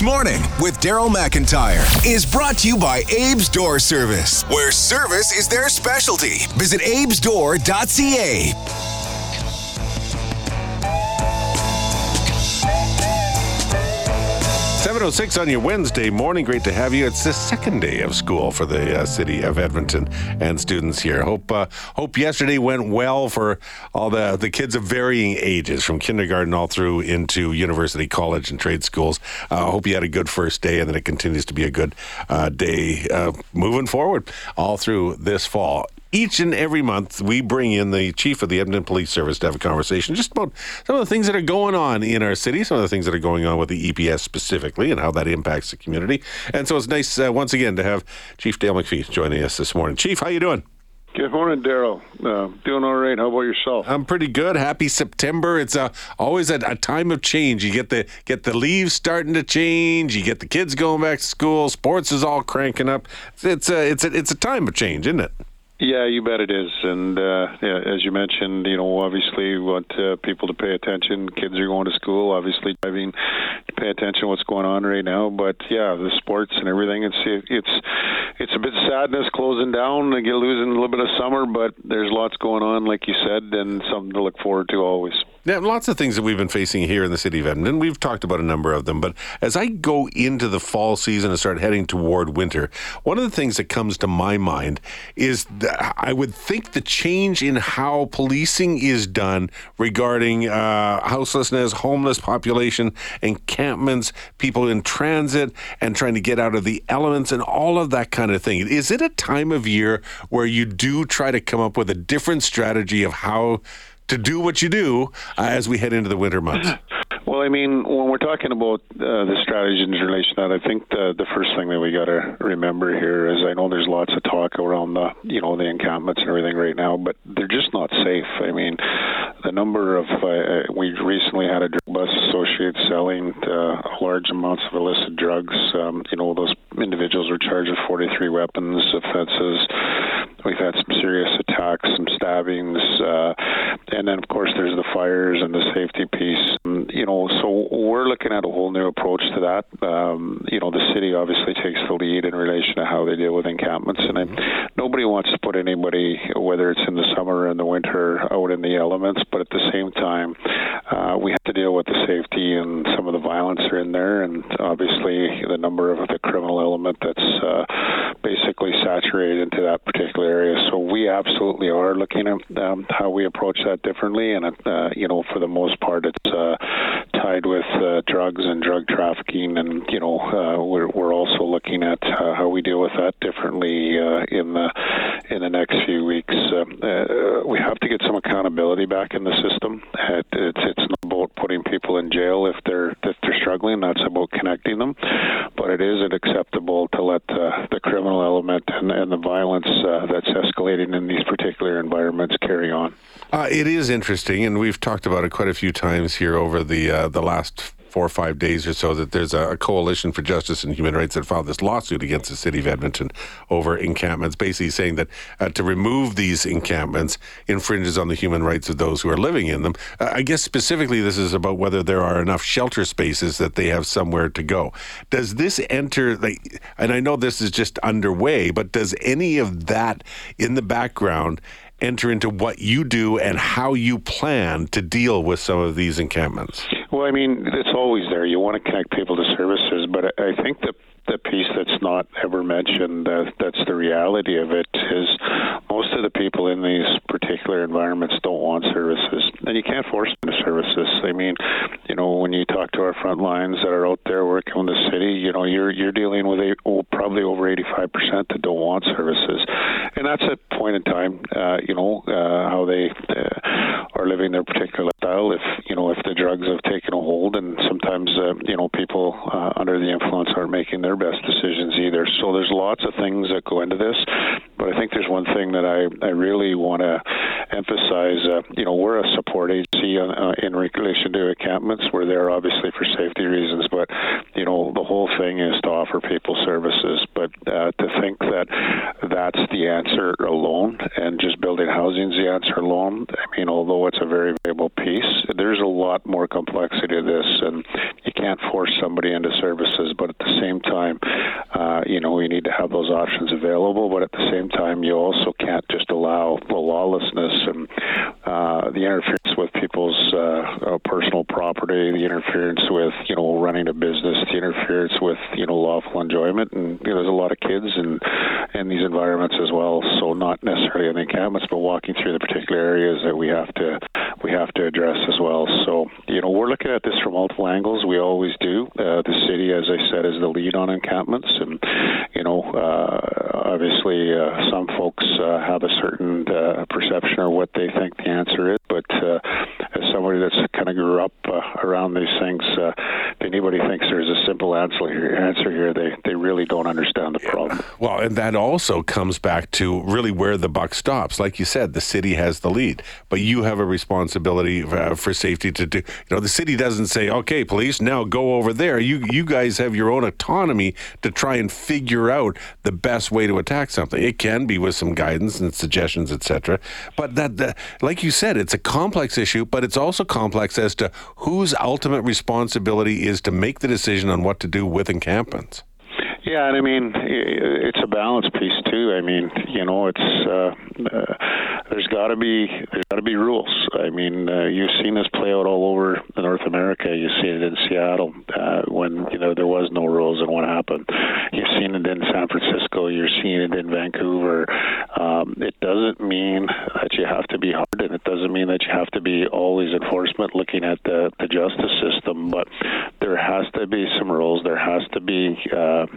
This Morning with Daryl McIntyre is brought to you by Abe's Door Service, where service is their specialty. Visit abesdoor.ca. Six on your Wednesday morning. Great to have you. It's the second day of school for the city of Edmonton and students here. Hope yesterday went well for all the kids of varying ages, from kindergarten all through into university, college, and trade schools. Hope you had a good first day, and that it continues to be a good day moving forward all through this fall. Each and every month, we bring in the chief of the Edmonton Police Service to have a conversation just about some of the things that are going on in our city, some of the things that are going on with the EPS specifically, and how that impacts the community. And so it's nice, once again, to have Chief Dale McFee joining us this morning. Chief, how you doing? Good morning, Daryl. Doing all right. How about yourself? I'm pretty good. Happy September. It's always a time of change. You get the leaves starting to change. You get the kids going back to school. Sports is all cranking up. It's a time of change, isn't it? Yeah, you bet it is. And as you mentioned, obviously we want people to pay attention. Kids are going to school, obviously driving to pay attention to what's going on right now. But yeah, the sports and everything, it's a bit sadness closing down, like you're losing a little bit of summer, but there's lots going on, like you said, and something to look forward to always. Yeah, lots of things that we've been facing here in the city of Edmonton. We've talked about a number of them, but as I go into the fall season and start heading toward winter, one of the things that comes to my mind is I would think the change in how policing is done regarding houselessness, homeless population, encampments, people in transit, and trying to get out of the elements and all of that kind of thing. Is it a time of year where you do try to come up with a different strategy of how to do what you do as we head into the winter months? Well, I mean, when we're talking about the strategy in relation to that, I think the first thing that we got to remember here is, I know there's lots of talk around the encampments and everything right now, but they're just not safe. I mean, the number of we recently had a drug bust associate selling large amounts of illicit drugs. Those individuals were charged with 43 weapons offenses. We've had some serious attacks, some stabbings, and then of course there's the fires and the safety piece. So we're looking at a whole new approach to that. The city obviously takes the lead in relation to how they deal with encampments, and nobody wants to put anybody, whether it's in the summer or in the winter, out in the elements. But at the same time, we have to deal with the safety, and some of the violence are in there, and obviously the number of the criminal element that's basically saturated into that particular area. So we absolutely are looking at how we approach that differently, and for the most part, it's tied with drugs and drug trafficking, and we're also looking at how we deal with that differently in the next few weeks. We have to get some accountability back in the system. It's not about putting people in jail if they're struggling. That's about connecting them. But it is acceptable to let the criminal element and the violence that's escalating in these particular environments carry on. It is interesting, and we've talked about it quite a few times here over the last 4 or 5 days or so, that there's a Coalition for Justice and Human Rights that filed this lawsuit against the city of Edmonton over encampments, basically saying that to remove these encampments infringes on the human rights of those who are living in them. I guess specifically this is about whether there are enough shelter spaces that they have somewhere to go. Does this enter, and I know this is just underway, but does any of that in the background enter into what you do and how you plan to deal with some of these encampments? Well, I mean, it's always there. You want to connect people to services, but I think the piece that's not ever mentioned, that's the reality of it, is most of the people in these particular environments don't want services, and you can't force them to services. I mean, when you talk to our front lines that are out there working in the city, you're dealing with probably over 85% that don't want services, and that's a point in time, how they are living their particular style. If the drugs have taken a hold, and sometimes people under the influence aren't making their best decisions either. So there's lots of things that go into this, but I think there's one thing that I really want to emphasize. We're a support agency in relation to encampments. We're there obviously for safety reasons, but the whole thing is to offer people services. but to think that that's the answer alone, and just building housing is the answer alone, I mean, although it's a very valuable piece, there's a lot more complexity to this, and you can't force somebody into services, but at the same time, you know, we need to have those options available, but at the same time, you also can't just allow the lawlessness and the interference with people's personal property, the interference with, you know, running a business, the interference with, you know, lawful enjoyment. And you know, there's a lot of kids in these environments as well, so not necessarily in the encampments, but walking through the particular areas that we have to address as well. So, you know, we're looking at this from multiple angles. We always do. The city, as I said, is the lead on encampments, and you know, obviously, some folks have a certain perception of what they think the answer is. But as somebody that's kind of grew up around these things, if anybody thinks there's a simple answer here, they really don't understand the problem. Well, and that also comes back to really where the buck stops. Like you said, the city has the lead, but you have a responsibility for safety to do. You know, the city doesn't say, "Okay, police, now go over there." You guys have your own autonomy to try and figure out the best way to attack something. It can be with some guidance and suggestions, etc. But that, like you said, it's a complex issue, but it's also complex as to whose ultimate responsibility is to make the decision on what to do with encampments. Yeah, and I mean, it's a balance piece too. I mean, you know, it's there's got to be rules. I mean, you've seen this play out all over North America. You see it in Seattle when, you know, there was no rules and what happened. You've seen it in San Francisco. You're seeing it in Vancouver. It doesn't mean that you have to be hard, and it doesn't mean that you have to be always enforcement looking at the justice system, but there has to be some rules. There has to be,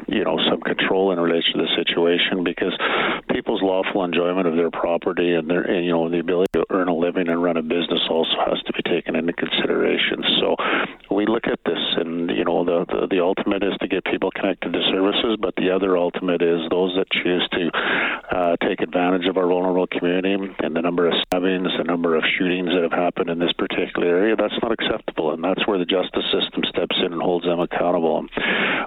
you know, some control in relation to the situation, because people's lawful enjoyment of their property and their, and, you know, the ability to earn a living and run a business also has to be taken into consideration. So we look at this, and you know, the ultimate is to get people connected to services, but the other ultimate is those that choose to take advantage of our vulnerable community, and the number of stabbings, the number of shootings that have happened in this particular area, that's not acceptable, and that's where the justice system steps in and holds them accountable.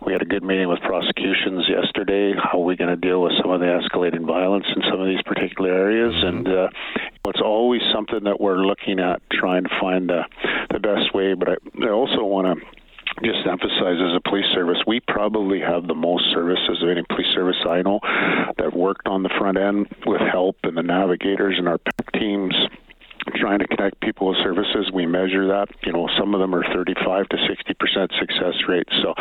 We had a good meeting with prosecutions yesterday. How are we going to deal with some of the escalating violence in some of these particular areas? And it's always something that we're looking at, trying to find the best way. But I also want to just emphasize, as a police service, we probably have the most services of any police service I know that worked on the front end with help and the navigators and our PACT teams, trying to connect people with services. We measure that. You know, some of them are 35 to 60% success rate. So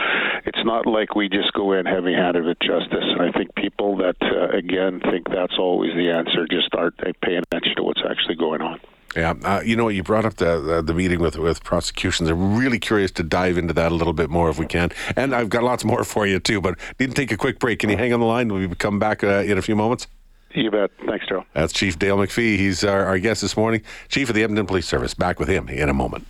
it's not like we just go in heavy-handed with justice. And I think people that, again, think that's always the answer just aren't paying attention to what's actually going on. Yeah, you know, you brought up the meeting with prosecutions. I'm really curious to dive into that a little bit more if we can. And I've got lots more for you too, but need to take a quick break. Can you hang on the line? Will we come back in a few moments? You bet. Thanks, Daryl. That's Chief Dale McFee. He's our guest this morning, Chief of the Edmonton Police Service. Back with him in a moment.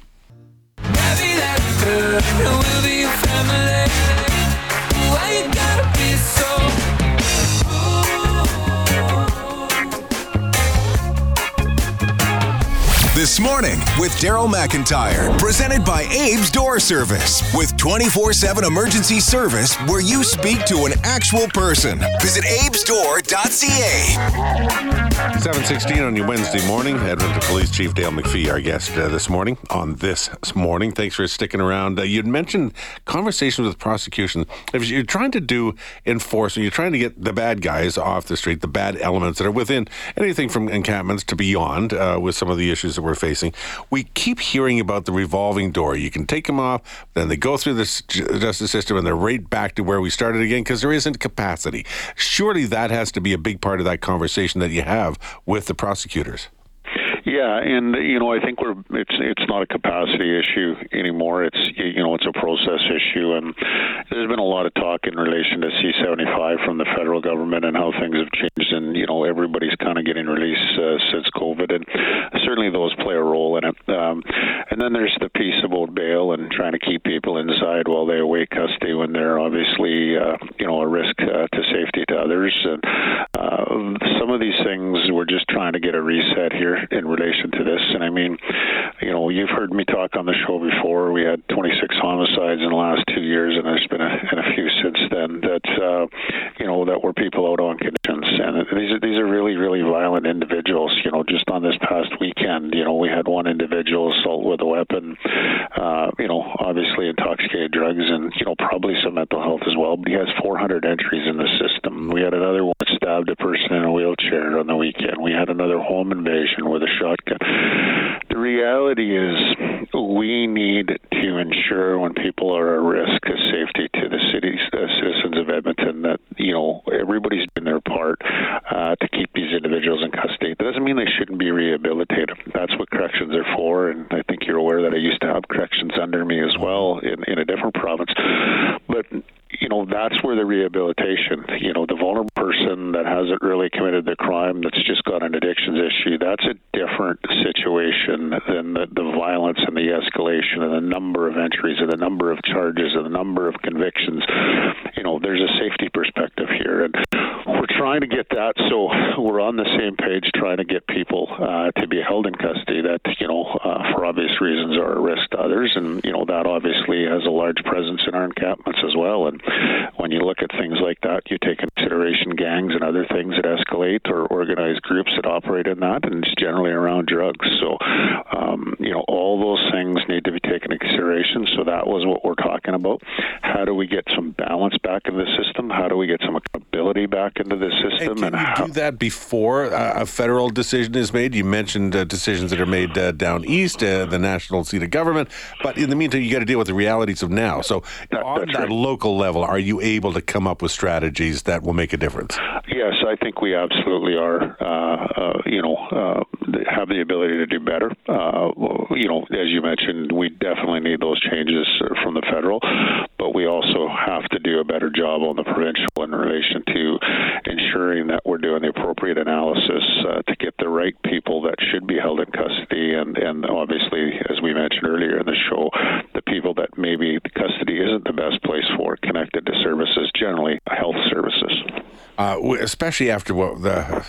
This Morning with Daryl McIntyre, presented by Abe's Door Service, with 24/7 emergency service where you speak to an actual person. Visit abesdoor.ca. 7:16 on your Wednesday morning. Edmonton Police Chief Dale McFee, our guest this morning on This Morning. Thanks for sticking around. You'd mentioned conversations with prosecution. If you're trying to do enforcement, you're trying to get the bad guys off the street, the bad elements that are within anything from encampments to beyond, with some of the issues that we're facing. We keep hearing about the revolving door. You can take them off, then they go through the justice system, and they're right back to where we started again because there isn't capacity. Surely that has to be a big part of that conversation that you have with the prosecutors. Yeah, and you know, I think it's not a capacity issue anymore. It's a process issue, and there's been a lot of talk in relation to C-75 from the federal government and how things have changed, and you know, everybody's kind of getting released since COVID, and certainly those play a role in it. And then there's the piece about bail and trying to keep people inside while they await custody when they're obviously you know, a risk to safety to others. And some of these things, we're just trying to get a reset here in relation to this. And I mean, you know, you've heard me talk on the show before. We had 26 homicides in the last 2 years, and there's been a few since then that were people out on conditions. And these are really, really violent individuals. You know, just on this past weekend, you know, we had one individual assault with a weapon, obviously intoxicated drugs and, you know, probably some mental health as well. But he has 400 entries in the system. We had another one that stabbed a person in a wheelchair on the weekend. We had another home invasion with a shotgun. The reality is we need to ensure when people are at risk of safety to the city's citizens of Edmonton that, you know, everybody's doing their part to keep these individuals in custody. That doesn't mean they shouldn't be rehabilitated. That's what corrections are for, and I think you're aware that I used to have corrections under me as well in a different province. But you know, that's where the rehabilitation, you know, the vulnerable person that hasn't really committed the crime, that's just got an addictions issue, that's a different situation than the violence and the escalation and the number of entries and the number of charges and the number of convictions. You know, there's a safety perspective here, and we're trying to get that, so we're on the same page trying to get people to be held in custody that, you know, for obvious reasons are at risk to others, and, you know, that obviously has a large presence in our encampments as well. And when you look at things like that, you take into consideration gangs and other things that escalate or organized groups that operate in that, and it's generally around drugs. So, you know, all those things need to be taken into consideration. So that was what we're talking about. How do we get some balance back in the system? How do we get some accountability back into the system? And do that before a federal decision is made? You mentioned decisions that are made down east, the national seat of government. But in the meantime, you got to deal with the realities of now. So on that local level, are you able to come up with strategies that will make a difference? Yes, I think we absolutely are, have the ability to do better. You know, as you mentioned, we definitely need those changes from the federal, but we also have to do a better job on the provincial in relation to ensuring that we're doing the appropriate analysis to get the right people that should be held in custody, and obviously, as we mentioned earlier in the show, the people that maybe custody isn't the best place for, connected to services, generally health services. Especially after what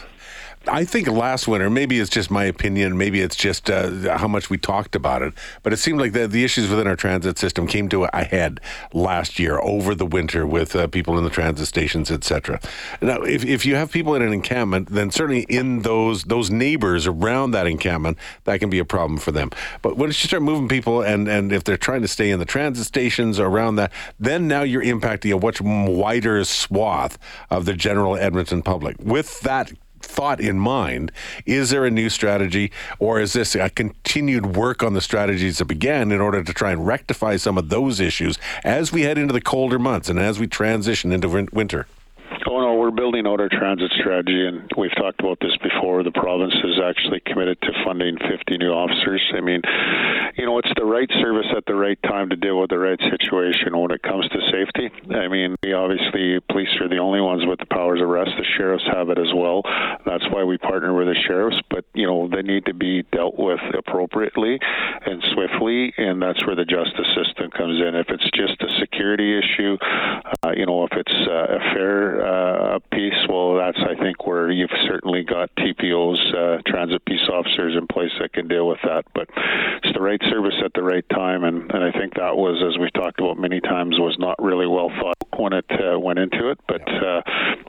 I think last winter, maybe it's just my opinion, maybe it's just how much we talked about it, but it seemed like the issues within our transit system came to a head last year over the winter with people in the transit stations, etc. Now, if you have people in an encampment, then certainly in those neighbors around that encampment, that can be a problem for them. But once you start moving people, and if they're trying to stay in the transit stations around that, then now you're impacting a much wider swath of the general Edmonton public. With that thought in mind, is there a new strategy, or is this a continued work on the strategies that began in order to try and rectify some of those issues as we head into the colder months and as we transition into winter? Oh, no, we're building out our transit strategy, and we've talked about this before. The province is actually committed to funding 50 new officers. I mean, you know, it's the right service at the right time to deal with the right situation when it comes to safety. I mean, we obviously, police are the only ones with the powers of arrest. The sheriffs have it as well. That's why we partner with the sheriffs, but, you know, they need to be dealt with appropriately and swiftly, and that's where the justice system comes in. If it's just a security issue, if it's a fair piece, well, that's, I think, where you've certainly got TPOs, transit peace officers in place that can deal with that. But it's the right service at the right time, and I think that was, as we've talked about many times, was not really well thought when it went into it, but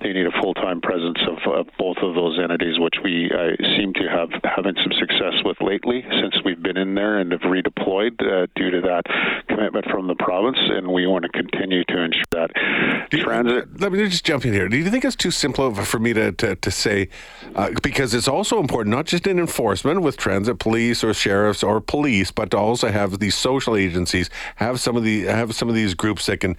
you need a full-time presence of both of those entities, which we seem to have having some success with lately since we've been in there and have redeployed due to that commitment from the province, and we want to continue to ensure that. Let me just jump in here. Do you think it's too simple for me to say, because it's also important, not just in enforcement with transit police or sheriffs or police, but to also have these social agencies, have some of these groups that can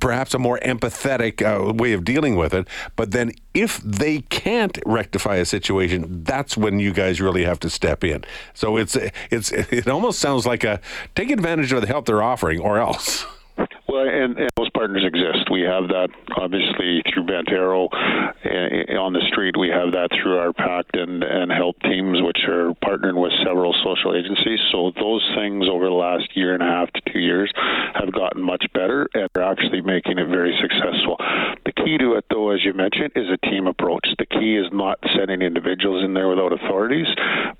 perhaps a more empathetic way of dealing with it, but then if they can't rectify a situation, that's when you guys really have to step in. So it almost sounds like a take advantage of the help they're offering or else. Well, and those partners exist. We have that, obviously, through Bent Arrow on the street. We have that through our PACT and help teams, which are partnering with several social agencies. So those things over the last year and a half to 2 years have gotten much better, and are actually making it very successful. The key to it, though, as you mentioned, is a team approach. The key is not sending individuals in there without authorities,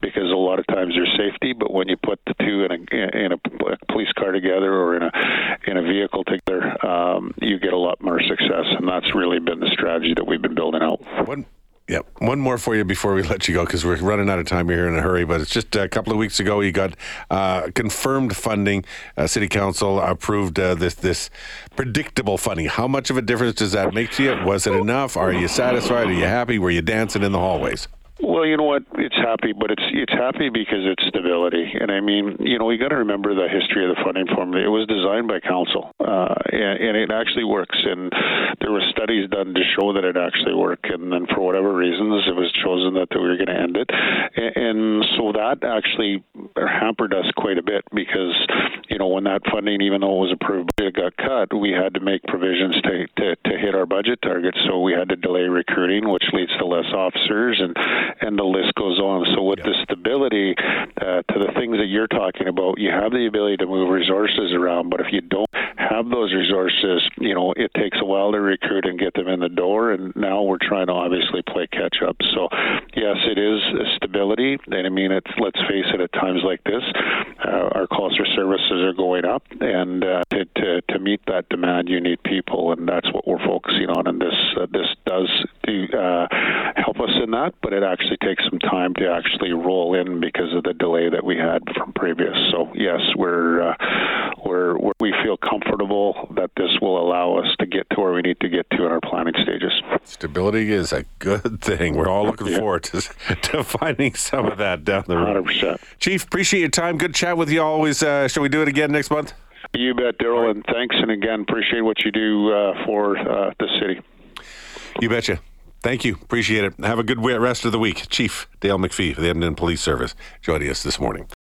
because a lot of times there's safety, but when you put the two in a police car together or in a vehicle together, you get a lot more success, and that's really been the strategy that we've been building out. One more for you before we let you go, because we're running out of time here in a hurry, but it's just a couple of weeks ago you got confirmed funding. City Council approved this predictable funding. How much of a difference does that make to you? Was it enough? Are you satisfied? Are you happy? Were you dancing in the hallways? Well, you know what? It's happy, but it's happy because it's stability. And I mean, you know, we got to remember the history of the funding formula. It was designed by council, and it actually works. And there were studies done to show that it actually worked. And then for whatever reasons, it was chosen that we were going to end it. And so that actually hampered us quite a bit because, you know, when that funding, even though it was approved, it got cut, we had to make provisions to hit our budget targets. So we had to delay recruiting, which leads to less officers, and the list goes on. So with the stability to the things that you're talking about, you have the ability to move resources around, but if you don't have those resources, you know, it takes a while to recruit and get them in the door, and now we're trying to obviously play catch up. So yes, it is stability, and I mean, it's, let's face it, at times like this, our calls for services are going up, and to meet that demand, you need people, and that's what we're focusing on, and this does help us in that, but it actually takes some time to actually roll in because of the delay that we had from previous. So yes, we feel comfortable that this will allow us to get to where we need to get to in our planning stages. Stability is a good thing. We're all looking forward to finding some of that down the road. 100%. Chief, appreciate your time. Good chat with you always. Shall we do it again next month? You bet, Daryl, and thanks. And again, appreciate what you do for the city. You betcha. Thank you. Appreciate it. Have a good rest of the week. Chief Dale McPhee of the Edmonton Police Service joining us this morning.